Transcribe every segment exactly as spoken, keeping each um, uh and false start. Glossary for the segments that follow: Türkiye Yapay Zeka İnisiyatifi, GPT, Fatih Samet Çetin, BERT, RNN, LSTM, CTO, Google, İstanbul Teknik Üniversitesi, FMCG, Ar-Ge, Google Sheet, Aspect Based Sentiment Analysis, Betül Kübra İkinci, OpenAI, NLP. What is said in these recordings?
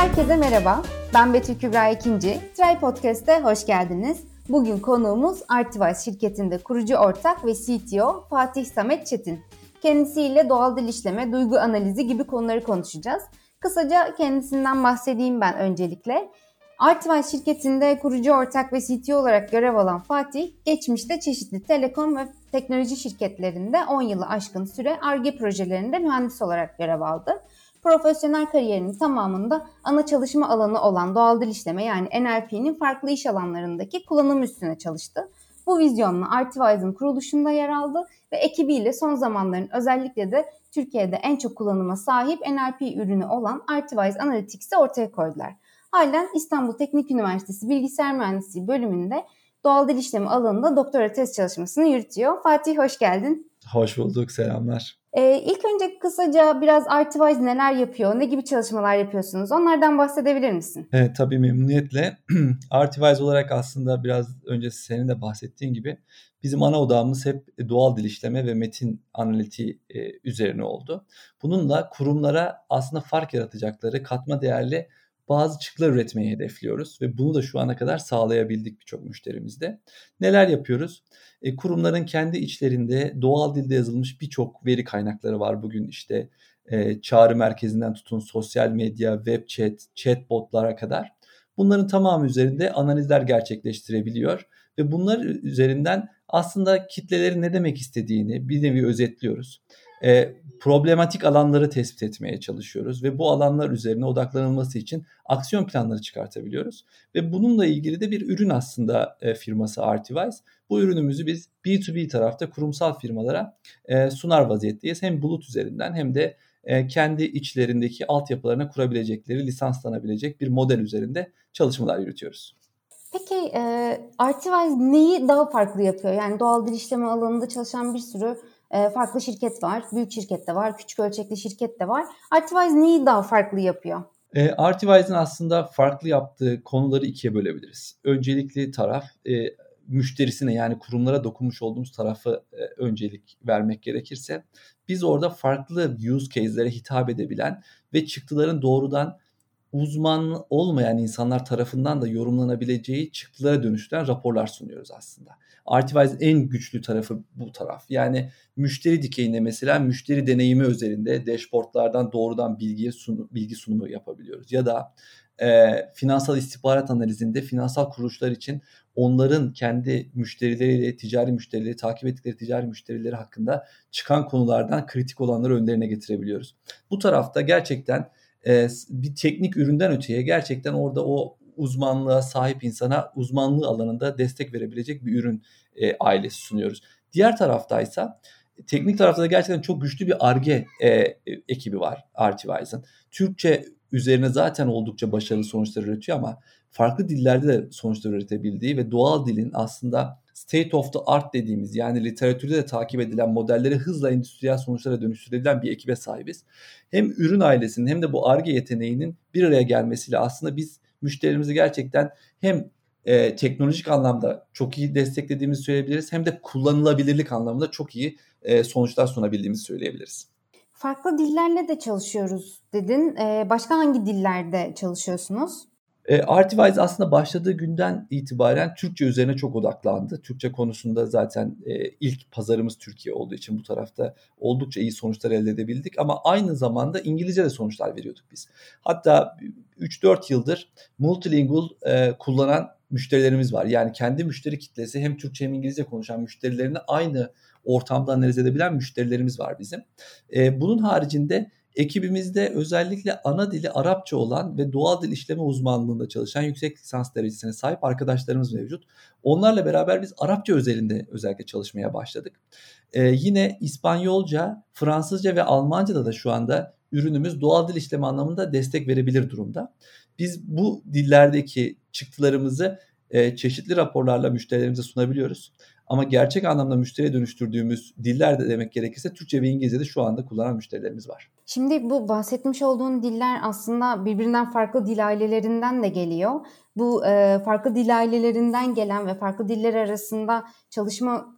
Herkese merhaba, ben Betül Kübra İkinci. Try Podcast'e hoş geldiniz. Bugün konuğumuz Artivize şirketinde kurucu ortak ve C T O Fatih Samet Çetin. Kendisiyle doğal dil işleme, duygu analizi gibi konuları konuşacağız. Kısaca kendisinden bahsedeyim ben öncelikle. Artivize şirketinde kurucu ortak ve C T O olarak görev alan Fatih, geçmişte çeşitli telekom ve teknoloji şirketlerinde on yılı aşkın süre Ar-Ge projelerinde mühendis olarak görev aldı. Profesyonel kariyerinin tamamında ana çalışma alanı olan doğal dil işleme yani N L P'nin farklı iş alanlarındaki kullanımı üstüne çalıştı. Bu vizyonla Artivize'ın kuruluşunda yer aldı ve ekibiyle son zamanların özellikle de Türkiye'de en çok kullanıma sahip N L P ürünü olan Artivize Analytics'i ortaya koydular. Halen İstanbul Teknik Üniversitesi Bilgisayar Mühendisliği bölümünde doğal dil işleme alanında doktora tez çalışmasını yürütüyor. Fatih hoş geldin. Hoş bulduk, selamlar. Ee, ilk önce kısaca biraz Artivize neler yapıyor, ne gibi çalışmalar yapıyorsunuz? Onlardan bahsedebilir misin? Evet, tabii memnuniyetle. Artivize olarak aslında biraz önce senin de bahsettiğin gibi bizim ana odamız hep doğal dil işleme ve metin analitiği e, üzerine oldu. Bununla kurumlara aslında fark yaratacakları katma değerli bazı çıktılar üretmeyi hedefliyoruz ve bunu da şu ana kadar sağlayabildik birçok müşterimizde. Neler yapıyoruz? E, kurumların kendi içlerinde doğal dilde yazılmış birçok veri kaynakları var bugün işte e, çağrı merkezinden tutun sosyal medya, web chat, chatbotlara kadar. Bunların tamamı üzerinde analizler gerçekleştirebiliyor ve bunlar üzerinden aslında kitlelerin ne demek istediğini bir nevi özetliyoruz. E, problematik alanları tespit etmeye çalışıyoruz ve bu alanlar üzerine odaklanılması için aksiyon planları çıkartabiliyoruz. Ve bununla ilgili de bir ürün aslında e, firması Artivize. Bu ürünümüzü biz B iki B tarafta kurumsal firmalara e, sunar vaziyetteyiz. Hem bulut üzerinden hem de e, kendi içlerindeki altyapılarına kurabilecekleri, lisanslanabilecek bir model üzerinde çalışmalar yürütüyoruz. Peki e, Artivize neyi daha farklı yapıyor? Yani doğal dil işleme alanında çalışan bir sürü farklı şirket var. Büyük şirket de var. Küçük ölçekli şirket de var. Artivize neyi daha farklı yapıyor? E, Artivize'nin aslında farklı yaptığı konuları ikiye bölebiliriz. Öncelikli taraf e, müşterisine yani kurumlara dokunmuş olduğumuz tarafı e, öncelik vermek gerekirse biz orada farklı use case'lere hitap edebilen ve çıktıların doğrudan uzman olmayan insanlar tarafından da yorumlanabileceği çıktılara dönüştüren raporlar sunuyoruz aslında. Artivize'nin en güçlü tarafı bu taraf. Yani müşteri dikeyinde mesela müşteri deneyimi üzerinde dashboardlardan doğrudan bilgiye sunu, bilgi sunumu yapabiliyoruz. Ya da e, finansal istihbarat analizinde finansal kuruluşlar için onların kendi müşterileriyle, ticari müşterileri, takip ettikleri ticari müşterileri hakkında çıkan konulardan kritik olanları önlerine getirebiliyoruz. Bu tarafta gerçekten bir teknik üründen öteye gerçekten orada o uzmanlığa sahip insana uzmanlığı alanında destek verebilecek bir ürün e, ailesi sunuyoruz. Diğer taraftaysa teknik tarafta da gerçekten çok güçlü bir Ar-Ge e, ekibi var Artivize'ın. Türkçe üzerine zaten oldukça başarılı sonuçlar üretiyor ama farklı dillerde de sonuçlar üretebildiği ve doğal dilin aslında state of the art dediğimiz yani literatürde de takip edilen modelleri hızla endüstriyel sonuçlara dönüştürebilen bir ekibe sahibiz. Hem ürün ailesinin hem de bu Ar-Ge yeteneğinin bir araya gelmesiyle aslında biz müşterimizi gerçekten hem e, teknolojik anlamda çok iyi desteklediğimizi söyleyebiliriz hem de kullanılabilirlik anlamında çok iyi e, sonuçlar sunabildiğimizi söyleyebiliriz. Farklı dillerle de çalışıyoruz dedin. E, başka hangi dillerde çalışıyorsunuz? E, Artivize aslında başladığı günden itibaren Türkçe üzerine çok odaklandı. Türkçe konusunda zaten e, ilk pazarımız Türkiye olduğu için bu tarafta oldukça iyi sonuçlar elde edebildik. Ama aynı zamanda İngilizce de sonuçlar veriyorduk biz. Hatta üç dört yıldır multilingual e, kullanan müşterilerimiz var. Yani kendi müşteri kitlesi hem Türkçe hem İngilizce konuşan müşterilerini aynı ortamda analiz edebilen müşterilerimiz var bizim. E, bunun haricinde ekibimizde özellikle ana dili Arapça olan ve doğal dil işleme uzmanlığında çalışan yüksek lisans derecesine sahip arkadaşlarımız mevcut. Onlarla beraber biz Arapça özelinde özellikle çalışmaya başladık. Ee, yine İspanyolca, Fransızca ve Almanca'da da şu anda ürünümüz doğal dil işleme anlamında destek verebilir durumda. Biz bu dillerdeki çıktılarımızı e, çeşitli raporlarla müşterilerimize sunabiliyoruz. Ama gerçek anlamda müşteriye dönüştürdüğümüz diller de demek gerekirse Türkçe ve İngilizce de şu anda kullanan müşterilerimiz var. Şimdi bu bahsetmiş olduğun diller aslında birbirinden farklı dil ailelerinden de geliyor. Bu e, farklı dil ailelerinden gelen ve farklı diller arasında çalışma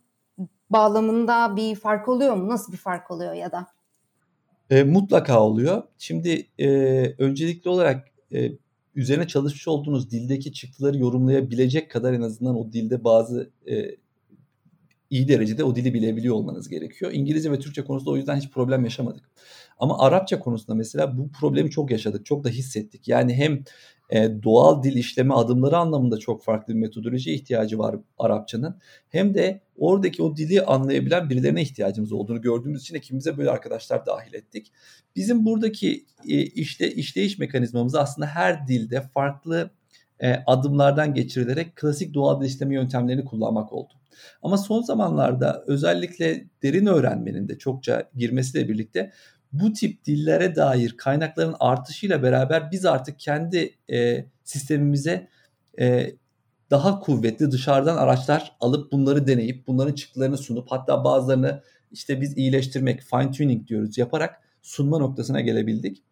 bağlamında bir fark oluyor mu? Nasıl bir fark oluyor ya da? E, mutlaka oluyor. Şimdi e, öncelikli olarak e, üzerine çalışmış olduğunuz dildeki çıktıları yorumlayabilecek kadar en azından o dilde bazı e, iyi derecede o dili bilebiliyor olmanız gerekiyor. İngilizce ve Türkçe konusunda o yüzden hiç problem yaşamadık. Ama Arapça konusunda mesela bu problemi çok yaşadık, çok da hissettik. Yani hem e, doğal dil işleme adımları anlamında çok farklı bir metodolojiye ihtiyacı var Arapçanın, hem de oradaki o dili anlayabilen birilerine ihtiyacımız olduğunu gördüğümüz için ekibimize böyle arkadaşlar dahil ettik. Bizim buradaki e, işte işleyiş mekanizmamız aslında her dilde farklı e, adımlardan geçirilerek klasik doğal dil işleme yöntemlerini kullanmak oldu. Ama son zamanlarda özellikle derin öğrenmenin de çokça girmesiyle birlikte bu tip dillere dair kaynakların artışıyla beraber biz artık kendi e, sistemimize e, daha kuvvetli dışarıdan araçlar alıp bunları deneyip bunların çıktılarını sunup hatta bazılarını işte biz iyileştirmek, fine tuning diyoruz, yaparak sunma noktasına gelebildik.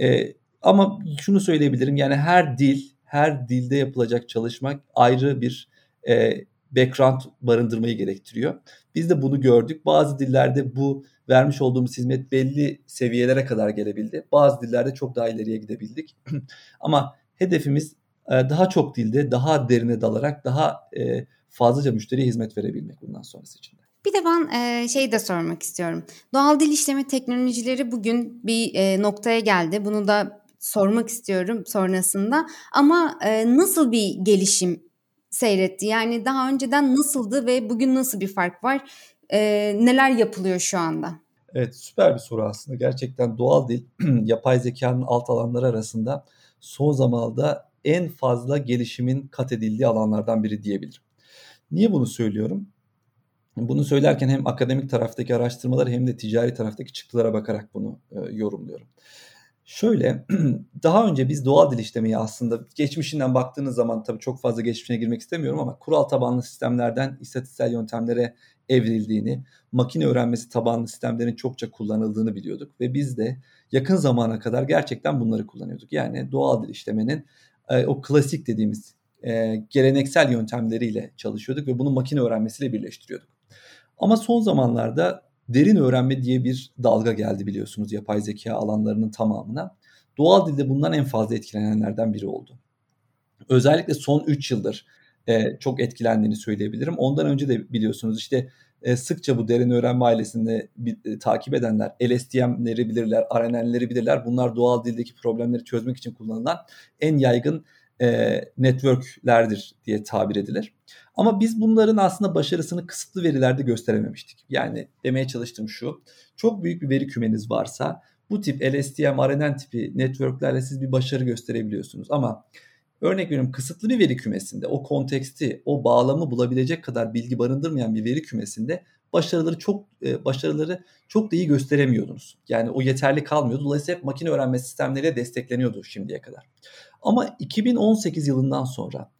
E, ama şunu söyleyebilirim, yani her dil, her dilde yapılacak çalışmak ayrı bir e, background barındırmayı gerektiriyor. Biz de bunu gördük. Bazı dillerde bu vermiş olduğumuz hizmet belli seviyelere kadar gelebildi. Bazı dillerde çok daha ileriye gidebildik. Ama hedefimiz daha çok dilde, daha derine dalarak daha fazlaca müşteriye hizmet verebilmek bundan sonrası için. Bir de ben şey de sormak istiyorum. Doğal dil işleme teknolojileri bugün bir noktaya geldi. Bunu da sormak istiyorum sonrasında. Ama nasıl bir gelişim seyretti? Yani daha önceden nasıldı ve bugün nasıl bir fark var? E, neler yapılıyor şu anda? Evet, süper bir soru aslında. Gerçekten doğal dil, yapay zekanın alt alanları arasında son zamanlarda en fazla gelişimin kat edildiği alanlardan biri diyebilirim. Niye bunu söylüyorum? Bunu söylerken hem akademik taraftaki araştırmalar hem de ticari taraftaki çıktılara bakarak bunu e, yorumluyorum. Şöyle, daha önce biz doğal dil işlemeyi aslında geçmişinden baktığınız zaman, tabii çok fazla geçmişine girmek istemiyorum ama kural tabanlı sistemlerden istatistiksel yöntemlere evrildiğini, makine öğrenmesi tabanlı sistemlerin çokça kullanıldığını biliyorduk ve biz de yakın zamana kadar gerçekten bunları kullanıyorduk. Yani doğal dil işlemenin e, o klasik dediğimiz e, geleneksel yöntemleriyle çalışıyorduk ve bunu makine öğrenmesiyle birleştiriyorduk. Ama son zamanlarda derin öğrenme diye bir dalga geldi biliyorsunuz yapay zeka alanlarının tamamına. Doğal dilde bundan en fazla etkilenenlerden biri oldu. Özellikle son üç yıldır e, çok etkilendiğini söyleyebilirim. Ondan önce de biliyorsunuz işte e, sıkça bu derin öğrenme ailesini e, takip edenler L S T M'leri bilirler, R N N'leri bilirler. Bunlar doğal dildeki problemleri çözmek için kullanılan en yaygın e, networklerdir diye tabir edilir. Ama biz bunların aslında başarısını kısıtlı verilerde gösterememiştik. Yani demeye çalıştığım şu, çok büyük bir veri kümeniz varsa bu tip L S T M, R N N tipi networklerle siz bir başarı gösterebiliyorsunuz. Ama örnek veriyorum, kısıtlı bir veri kümesinde o konteksti, o bağlamı bulabilecek kadar bilgi barındırmayan bir veri kümesinde başarıları çok başarıları çok da iyi gösteremiyordunuz. Yani o yeterli kalmıyordu. Dolayısıyla hep makine öğrenme sistemleriyle destekleniyordu şimdiye kadar. Ama iki bin on sekiz yılından sonra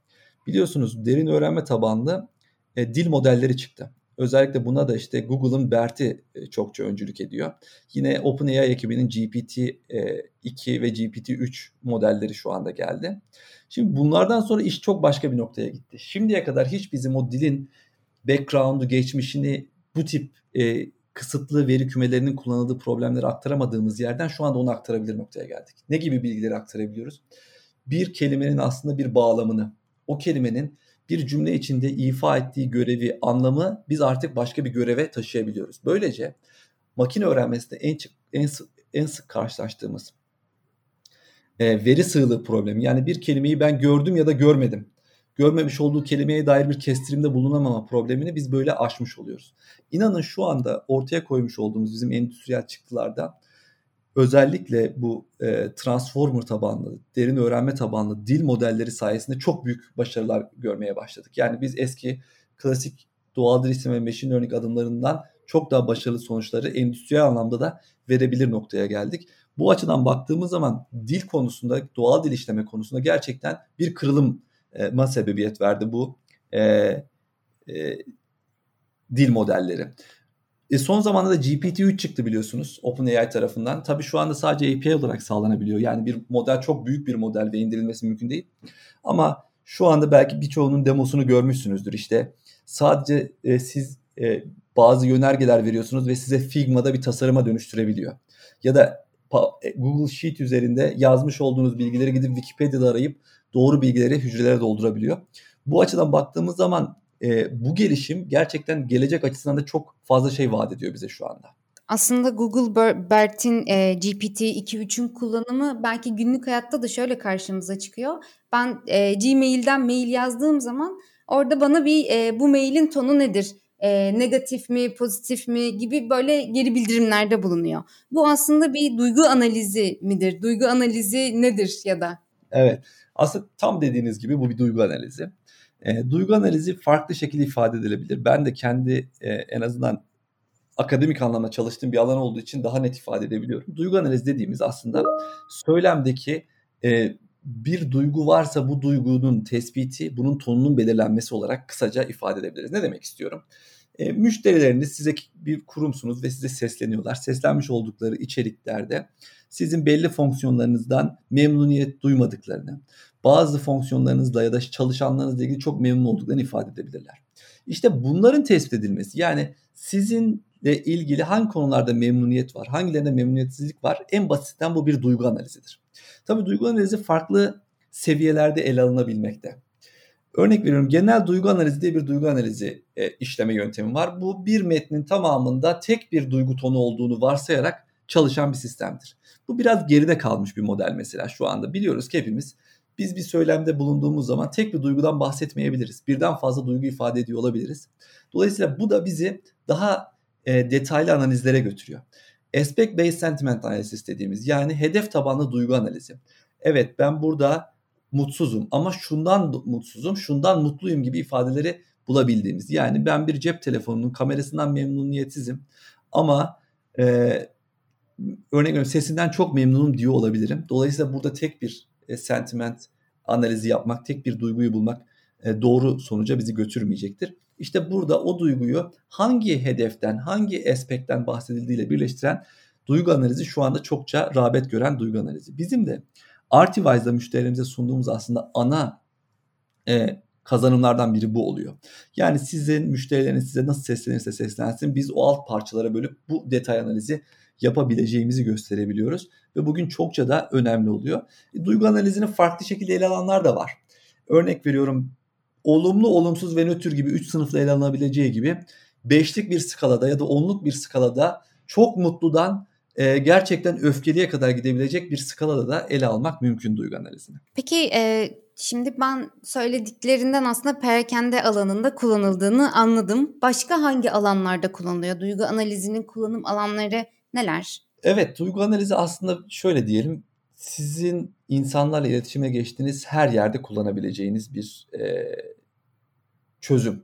biliyorsunuz derin öğrenme tabanlı e, dil modelleri çıktı. Özellikle buna da işte Google'ın BERT'i e, çokça öncülük ediyor. Yine OpenAI ekibinin G P T iki ve G P T üç modelleri şu anda geldi. Şimdi bunlardan sonra iş çok başka bir noktaya gitti. Şimdiye kadar hiç bizim o dilin background'u, geçmişini, bu tip e, kısıtlı veri kümelerinin kullanıldığı problemleri aktaramadığımız yerden şu anda onu aktarabilir noktaya geldik. Ne gibi bilgileri aktarabiliyoruz? Bir kelimenin aslında bir bağlamını, o kelimenin bir cümle içinde ifa ettiği görevi, anlamı biz artık başka bir göreve taşıyabiliyoruz. Böylece makine öğrenmesinde en, en, en sık karşılaştığımız e, veri sığlığı problemi, yani bir kelimeyi ben gördüm ya da görmedim, görmemiş olduğu kelimeye dair bir kestirimde bulunamama problemini biz böyle aşmış oluyoruz. İnanın şu anda ortaya koymuş olduğumuz bizim endüstriyel çıktılarda özellikle bu e, transformer tabanlı, derin öğrenme tabanlı dil modelleri sayesinde çok büyük başarılar görmeye başladık. Yani biz eski klasik doğal dil işleme ve machine learning adımlarından çok daha başarılı sonuçları endüstriyel anlamda da verebilir noktaya geldik. Bu açıdan baktığımız zaman dil konusunda, doğal dil işleme konusunda gerçekten bir kırılıma sebebiyet verdi bu e, e, dil modelleri. E son zamanda da G P T üç çıktı biliyorsunuz OpenAI tarafından. Tabii şu anda sadece A P I olarak sağlanabiliyor. Yani bir model, çok büyük bir model ve indirilmesi mümkün değil. Ama şu anda belki birçoğunun demosunu görmüşsünüzdür işte. Sadece e, siz e, bazı yönergeler veriyorsunuz ve size Figma'da bir tasarıma dönüştürebiliyor. Ya da Google Sheet üzerinde yazmış olduğunuz bilgileri gidip Wikipedia'da arayıp doğru bilgileri hücrelere doldurabiliyor. Bu açıdan baktığımız zaman e, bu gelişim gerçekten gelecek açısından da çok fazla şey vaat ediyor bize şu anda. Aslında Google BERT'in e, G P T iki üçün kullanımı belki günlük hayatta da şöyle karşımıza çıkıyor. Ben e, Gmail'den mail yazdığım zaman orada bana bir e, bu mailin tonu nedir? E, negatif mi, pozitif mi gibi böyle geri bildirimlerde bulunuyor. Bu aslında bir duygu analizi midir? Duygu analizi nedir ya da? Evet, aslında tam dediğiniz gibi bu bir duygu analizi. E, duygu analizi farklı şekilde ifade edilebilir. Ben de kendi e, en azından akademik anlamda çalıştığım bir alan olduğu için daha net ifade edebiliyorum. Duygu analizi dediğimiz aslında söylemdeki e, bir duygu varsa bu duygunun tespiti, bunun tonunun belirlenmesi olarak kısaca ifade edebiliriz. Ne demek istiyorum? E, müşterileriniz, size bir kurumsunuz ve size sesleniyorlar. Seslenmiş oldukları içeriklerde sizin belli fonksiyonlarınızdan memnuniyet duymadıklarını, bazı fonksiyonlarınızla ya da çalışanlarınızla ilgili çok memnun olduklarını ifade edebilirler. İşte bunların tespit edilmesi, yani sizin ile ilgili hangi konularda memnuniyet var, hangilerinde memnuniyetsizlik var, en basitten bu bir duygu analizidir. Tabii duygu analizi farklı seviyelerde ele alınabilmekte. Örnek veriyorum, genel duygu analizi diye bir duygu analizi e, işleme yöntemi var. Bu bir metnin tamamında tek bir duygu tonu olduğunu varsayarak çalışan bir sistemdir. Bu biraz geride kalmış bir model mesela şu anda. Biliyoruz ki hepimiz biz bir söylemde bulunduğumuz zaman tek bir duygudan bahsetmeyebiliriz. Birden fazla duygu ifade ediyor olabiliriz. Dolayısıyla bu da bizi daha E, detaylı analizlere götürüyor. Aspect Based Sentiment Analysis dediğimiz, yani hedef tabanlı duygu analizi. Evet, ben burada mutsuzum ama şundan mutsuzum, şundan mutluyum gibi ifadeleri bulabildiğimiz. Yani ben bir cep telefonunun kamerasından memnuniyetsizim ama e, örnek veriyorum sesinden çok memnunum diyor olabilirim. Dolayısıyla burada tek bir e, sentiment analizi yapmak, tek bir duyguyu bulmak e, doğru sonuca bizi götürmeyecektir. İşte burada o duyguyu hangi hedeften, hangi aspektten bahsedildiğiyle birleştiren duygu analizi şu anda çokça rağbet gören duygu analizi. Bizim de Artivize'da müşterilerimize sunduğumuz aslında ana e, kazanımlardan biri bu oluyor. Yani sizin müşterileriniz size nasıl seslenirse seslensin, biz o alt parçalara bölüp bu detay analizi yapabileceğimizi gösterebiliyoruz. Ve bugün çokça da önemli oluyor. E, duygu analizinin farklı şekilde ele alanlar da var. Örnek veriyorum, olumlu, olumsuz ve nötr gibi üç sınıfla ele alınabileceği gibi beşlik bir skalada ya da onluk bir skalada çok mutludan e, gerçekten öfkeliye kadar gidebilecek bir skalada da ele almak mümkün duygu analizini. Peki e, şimdi ben söylediklerinden aslında perakende alanında kullanıldığını anladım. Başka hangi alanlarda kullanılıyor? Duygu analizinin kullanım alanları neler? Evet, duygu analizi aslında şöyle diyelim. Sizin insanlarla iletişime geçtiğiniz her yerde kullanabileceğiniz bir e, çözüm.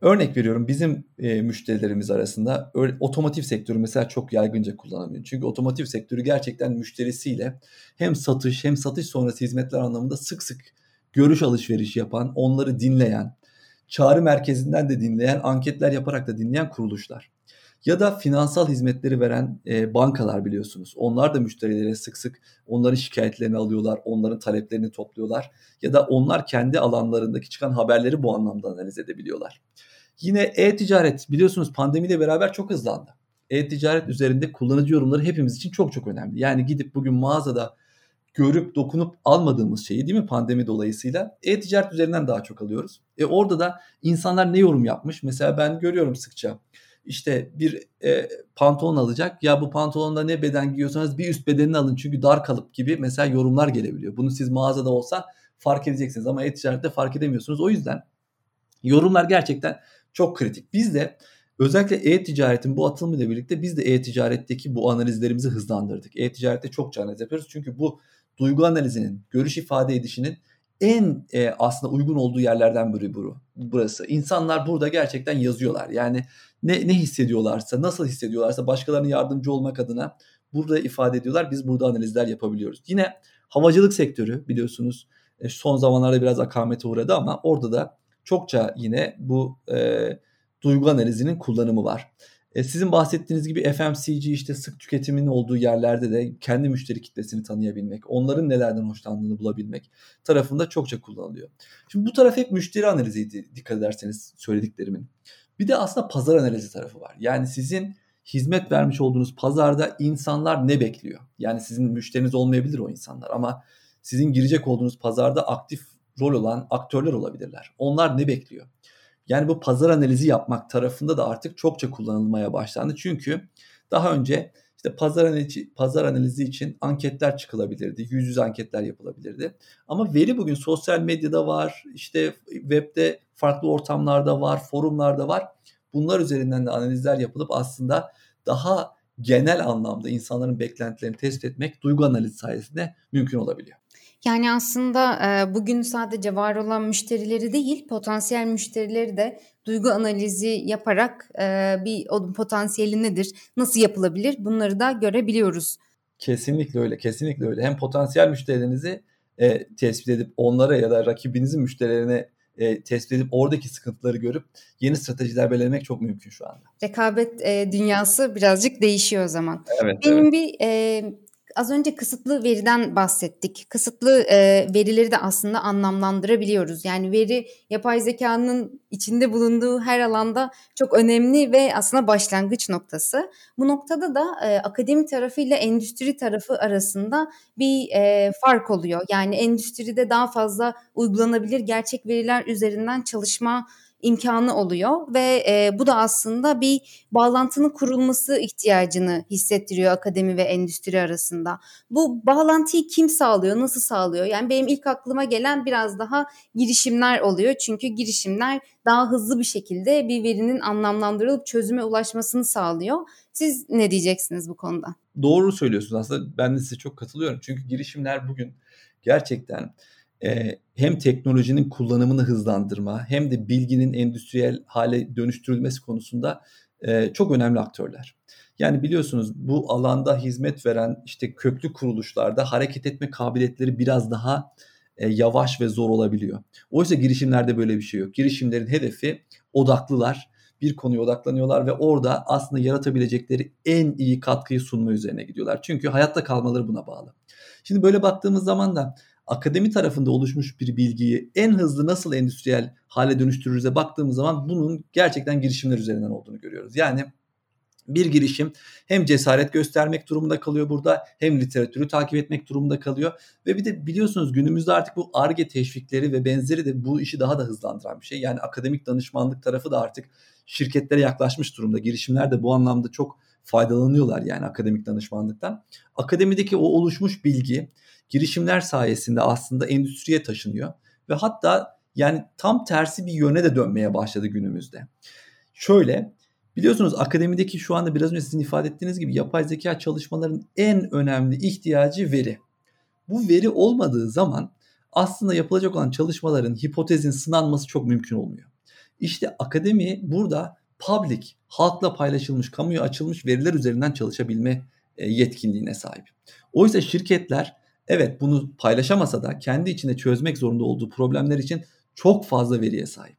Örnek veriyorum, bizim e, müşterilerimiz arasında öyle, otomotiv sektörü mesela çok yaygınca kullanılıyor. Çünkü otomotiv sektörü gerçekten müşterisiyle hem satış hem satış sonrası hizmetler anlamında sık sık görüş alışverişi yapan, onları dinleyen, çağrı merkezinden de dinleyen, anketler yaparak da dinleyen kuruluşlar. Ya da finansal hizmetleri veren e, bankalar biliyorsunuz. Onlar da müşterilere sık sık onların şikayetlerini alıyorlar, onların taleplerini topluyorlar. Ya da onlar kendi alanlarındaki çıkan haberleri bu anlamda analiz edebiliyorlar. Yine e-ticaret biliyorsunuz pandemiyle beraber çok hızlandı. E-ticaret üzerinde kullanıcı yorumları hepimiz için çok çok önemli. Yani gidip bugün mağazada görüp dokunup almadığımız şeyi, değil mi, pandemi dolayısıyla e-ticaret üzerinden daha çok alıyoruz. E orada da insanlar ne yorum yapmış? Mesela ben görüyorum sıkça. İşte bir e, pantolon alacak. Ya bu pantolonda ne beden giyiyorsanız bir üst bedenini alın çünkü dar kalıp gibi mesela yorumlar gelebiliyor. Bunu siz mağazada olsa fark edeceksiniz ama e-ticarette fark edemiyorsunuz. O yüzden yorumlar gerçekten çok kritik. Biz de özellikle e-ticaretin bu atılımıyla birlikte biz de e-ticaretteki bu analizlerimizi hızlandırdık. E-ticarette çokça analiz yapıyoruz çünkü bu duygu analizinin, görüş ifade edişinin en e, aslında uygun olduğu yerlerden biri burası. İnsanlar burada gerçekten yazıyorlar. Yani ne, ne hissediyorlarsa, nasıl hissediyorlarsa başkalarına yardımcı olmak adına burada ifade ediyorlar. Biz burada analizler yapabiliyoruz. Yine havacılık sektörü biliyorsunuz e, son zamanlarda biraz akamete uğradı ama orada da çokça yine bu e, duygu analizinin kullanımı var. E, sizin bahsettiğiniz gibi F M C G, işte sık tüketimin olduğu yerlerde de kendi müşteri kitlesini tanıyabilmek, onların nelerden hoşlandığını bulabilmek tarafında çokça kullanılıyor. Şimdi bu taraf hep müşteri analiziydi dikkat ederseniz söylediklerimin. Bir de aslında pazar analizi tarafı var. Yani sizin hizmet vermiş olduğunuz pazarda insanlar ne bekliyor? Yani sizin müşteriniz olmayabilir o insanlar ama sizin girecek olduğunuz pazarda aktif rol olan aktörler olabilirler. Onlar ne bekliyor? Yani bu pazar analizi yapmak tarafında da artık çokça kullanılmaya başlandı. Çünkü daha önce işte pazar analizi, pazar analizi için anketler çıkılabilirdi. Yüz yüze anketler yapılabilirdi. Ama veri bugün sosyal medyada var, işte webde farklı ortamlarda var, forumlarda var. Bunlar üzerinden de analizler yapılıp aslında daha genel anlamda insanların beklentilerini tespit etmek duygu analizi sayesinde mümkün olabiliyor. Yani aslında bugün sadece var olan müşterileri değil, potansiyel müşterileri de duygu analizi yaparak bir onun potansiyeli nedir, nasıl yapılabilir bunları da görebiliyoruz. Kesinlikle öyle, kesinlikle öyle. Hem potansiyel müşterilerinizi e, tespit edip onlara ya da rakibinizin müşterilerine E, tespit edip oradaki sıkıntıları görüp yeni stratejiler belirlemek çok mümkün şu anda. Rekabet e, dünyası birazcık değişiyor o zaman. Evet, Benim evet. bir e, az önce kısıtlı veriden bahsettik. Kısıtlı e, verileri de aslında anlamlandırabiliyoruz. Yani veri yapay zekanın içinde bulunduğu her alanda çok önemli ve aslında başlangıç noktası. Bu noktada da e, akademi tarafıyla endüstri tarafı arasında bir e, fark oluyor. Yani endüstride daha fazla uygulanabilir gerçek veriler üzerinden çalışma imkanı oluyor ve e, bu da aslında bir bağlantının kurulması ihtiyacını hissettiriyor akademi ve endüstri arasında. Bu bağlantıyı kim sağlıyor, nasıl sağlıyor? Yani benim ilk aklıma gelen biraz daha girişimler oluyor. Çünkü girişimler daha hızlı bir şekilde bir verinin anlamlandırılıp çözüme ulaşmasını sağlıyor. Siz ne diyeceksiniz bu konuda? Doğru söylüyorsunuz aslında. Ben de size çok katılıyorum. Çünkü girişimler bugün gerçekten hem teknolojinin kullanımını hızlandırma hem de bilginin endüstriyel hale dönüştürülmesi konusunda çok önemli aktörler. Yani biliyorsunuz bu alanda hizmet veren işte köklü kuruluşlarda hareket etme kabiliyetleri biraz daha yavaş ve zor olabiliyor. Oysa girişimlerde böyle bir şey yok. Girişimlerin hedefi odaklılar, bir konuya odaklanıyorlar ve orada aslında yaratabilecekleri en iyi katkıyı sunma üzerine gidiyorlar. Çünkü hayatta kalmaları buna bağlı. Şimdi böyle baktığımız zaman da akademi tarafında oluşmuş bir bilgiyi en hızlı nasıl endüstriyel hale dönüştürürüz'e baktığımız zaman bunun gerçekten girişimler üzerinden olduğunu görüyoruz. Yani bir girişim hem cesaret göstermek durumunda kalıyor burada, hem literatürü takip etmek durumunda kalıyor. Ve bir de biliyorsunuz günümüzde artık bu Ar-Ge teşvikleri ve benzeri de bu işi daha da hızlandıran bir şey. Yani akademik danışmanlık tarafı da artık şirketlere yaklaşmış durumda. Girişimler de bu anlamda çok faydalanıyorlar yani akademik danışmanlıktan. Akademideki o oluşmuş bilgi girişimler sayesinde aslında endüstriye taşınıyor ve hatta yani tam tersi bir yöne de dönmeye başladı günümüzde. Şöyle biliyorsunuz akademideki şu anda biraz önce sizin ifade ettiğiniz gibi yapay zeka çalışmalarının en önemli ihtiyacı veri. Bu veri olmadığı zaman aslında yapılacak olan çalışmaların, hipotezin sınanması çok mümkün olmuyor. İşte akademi burada public, halkla paylaşılmış, kamuya açılmış veriler üzerinden çalışabilme yetkinliğine sahip. Oysa şirketler evet bunu paylaşamasa da kendi içinde çözmek zorunda olduğu problemler için çok fazla veriye sahip.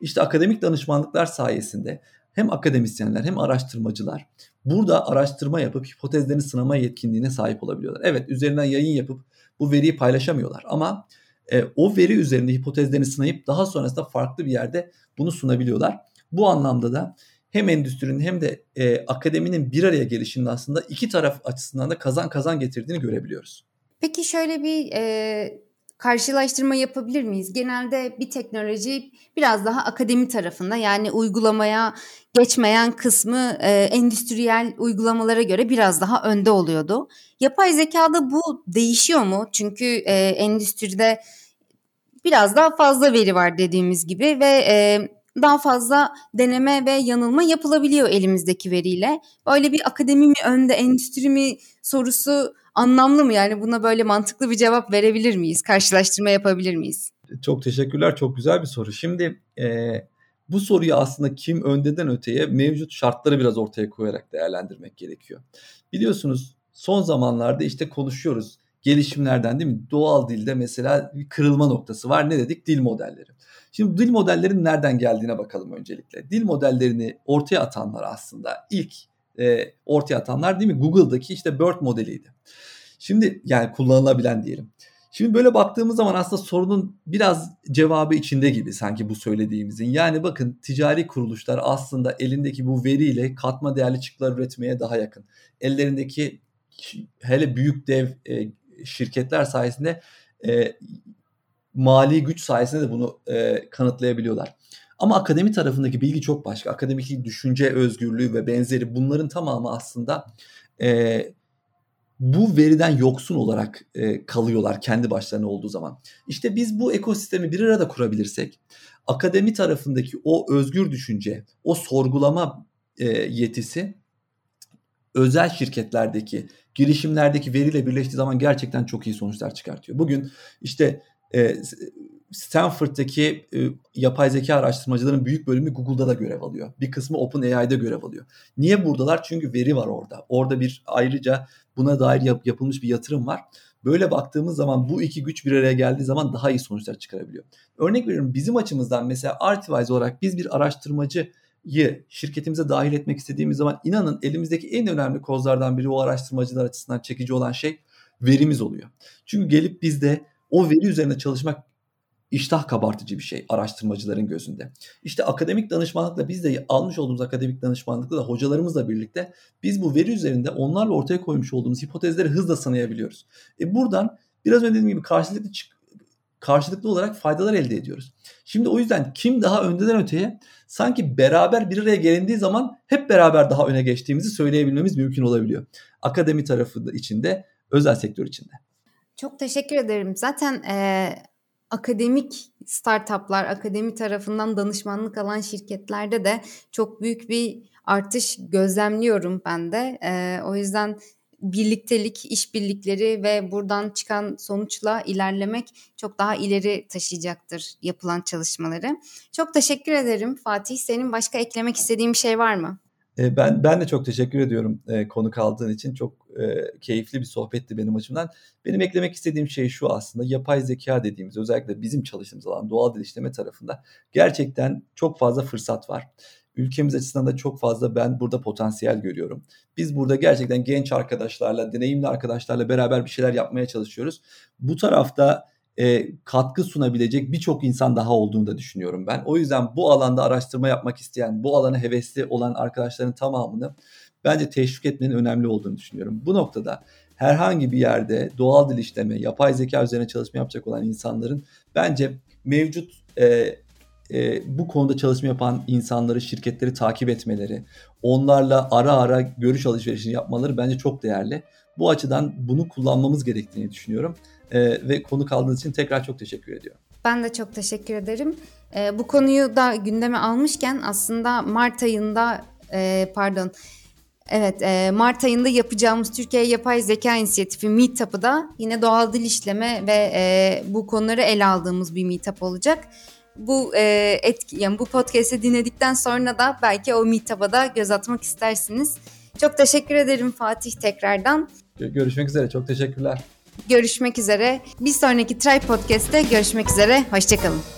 İşte akademik danışmanlıklar sayesinde hem akademisyenler hem araştırmacılar burada araştırma yapıp hipotezlerini sınama yetkinliğine sahip olabiliyorlar. Evet üzerinden yayın yapıp bu veriyi paylaşamıyorlar ama e, o veri üzerinde hipotezlerini sınayıp daha sonrasında farklı bir yerde bunu sunabiliyorlar. Bu anlamda da hem endüstrinin hem de e, akademinin bir araya gelişinin aslında iki taraf açısından da kazan kazan getirdiğini görebiliyoruz. Peki şöyle bir e, karşılaştırma yapabilir miyiz? Genelde bir teknoloji biraz daha akademi tarafında yani uygulamaya geçmeyen kısmı e, endüstriyel uygulamalara göre biraz daha önde oluyordu. Yapay zekada bu değişiyor mu? Çünkü e, endüstride biraz daha fazla veri var dediğimiz gibi ve e, daha fazla deneme ve yanılma yapılabiliyor elimizdeki veriyle. Böyle bir akademi mi önde, endüstri mi sorusu anlamlı mı? Yani buna böyle mantıklı bir cevap verebilir miyiz? Karşılaştırma yapabilir miyiz? Çok teşekkürler. Çok güzel bir soru. Şimdi e, bu soruyu aslında kim öndeden öteye mevcut şartları biraz ortaya koyarak değerlendirmek gerekiyor. Biliyorsunuz son zamanlarda işte konuşuyoruz. Gelişimlerden değil mi? Doğal dilde mesela bir kırılma noktası var. Ne dedik? Dil modelleri. Şimdi dil modellerinin nereden geldiğine bakalım öncelikle. Dil modellerini ortaya atanlar aslında ilk e, ortaya atanlar değil mi? Google'daki işte BERT modeliydi. Şimdi yani kullanılabilen diyelim. Şimdi böyle baktığımız zaman aslında sorunun biraz cevabı içinde gibi sanki bu söylediğimizin. Yani bakın, ticari kuruluşlar aslında elindeki bu veriyle katma değerli çıktılar üretmeye daha yakın. Ellerindeki hele büyük dev şirketler sayesinde mali güç sayesinde de bunu kanıtlayabiliyorlar. Ama akademi tarafındaki bilgi çok başka. Akademik düşünce özgürlüğü ve benzeri bunların tamamı aslında e, bu veriden yoksun olarak e, kalıyorlar kendi başlarına olduğu zaman. İşte biz bu ekosistemi bir arada kurabilirsek, akademi tarafındaki o özgür düşünce, o sorgulama e, yetisi özel şirketlerdeki, girişimlerdeki veriyle birleştiği zaman gerçekten çok iyi sonuçlar çıkartıyor. Bugün işte e, Stanford'daki e, yapay zeka araştırmacıların büyük bölümü Google'da da görev alıyor. Bir kısmı OpenAI'da görev alıyor. Niye buradalar? Çünkü veri var orada. Orada bir ayrıca buna dair yap, yapılmış bir yatırım var. Böyle baktığımız zaman bu iki güç bir araya geldiği zaman daha iyi sonuçlar çıkarabiliyor. Örnek veriyorum, bizim açımızdan mesela Artivize olarak biz bir araştırmacıyı şirketimize dahil etmek istediğimiz zaman inanın elimizdeki en önemli kozlardan biri, o araştırmacılar açısından çekici olan şey verimiz oluyor. Çünkü gelip bizde o veri üzerine çalışmak İştah kabartıcı bir şey araştırmacıların gözünde. İşte akademik danışmanlıkla, biz de almış olduğumuz akademik danışmanlıkla da hocalarımızla birlikte biz bu veri üzerinde onlarla ortaya koymuş olduğumuz hipotezleri hızla sanayabiliyoruz. E buradan biraz önce dediğim gibi karşılıklı karşılıklı olarak faydalar elde ediyoruz. Şimdi o yüzden kim daha öndeden öteye, sanki beraber bir araya gelindiği zaman hep beraber daha öne geçtiğimizi söyleyebilmemiz mümkün olabiliyor. Akademi tarafı içinde, özel sektör içinde. Çok teşekkür ederim. Zaten ee... akademik startuplar, akademi tarafından danışmanlık alan şirketlerde de çok büyük bir artış gözlemliyorum ben de. Ee, o yüzden birliktelik, işbirlikleri ve buradan çıkan sonuçla ilerlemek çok daha ileri taşıyacaktır yapılan çalışmaları. Çok teşekkür ederim Fatih. Senin başka eklemek istediğin bir şey var mı? Ben ben de çok teşekkür ediyorum e, konuk aldığın için. Çok e, keyifli bir sohbetti benim açımdan. Benim eklemek istediğim şey şu aslında. Yapay zeka dediğimiz, özellikle bizim çalıştığımız alan doğal dil işleme tarafında gerçekten çok fazla fırsat var. Ülkemiz açısından da çok fazla ben burada potansiyel görüyorum. Biz burada gerçekten genç arkadaşlarla, deneyimli arkadaşlarla beraber bir şeyler yapmaya çalışıyoruz. Bu tarafta E, katkı sunabilecek birçok insan daha olduğunu da düşünüyorum ben. O yüzden bu alanda araştırma yapmak isteyen, bu alana hevesli olan arkadaşların tamamını bence teşvik etmenin önemli olduğunu düşünüyorum. Bu noktada herhangi bir yerde doğal dil işleme, yapay zeka üzerine çalışma yapacak olan insanların bence mevcut e, e, bu konuda çalışma yapan insanları, şirketleri takip etmeleri, onlarla ara ara görüş alışverişini yapmaları bence çok değerli. Bu açıdan bunu kullanmamız gerektiğini düşünüyorum. Ee, ve konuk aldığınız için tekrar çok teşekkür ediyorum. Ben de çok teşekkür ederim. Ee, bu konuyu da gündeme almışken aslında Mart ayında e, pardon evet e, Mart ayında yapacağımız Türkiye Yapay Zeka İnisiyatifi Meetup'ı da yine doğal dil işleme ve e, bu konuları ele aldığımız bir meetup olacak. Bu e, etki, yani bu podcast'i dinledikten sonra da belki o meetup'a da göz atmak istersiniz. Çok teşekkür ederim Fatih tekrardan. Görüşmek üzere, çok teşekkürler. Görüşmek üzere. Bir sonraki Try Podcast'te görüşmek üzere. Hoşçakalın.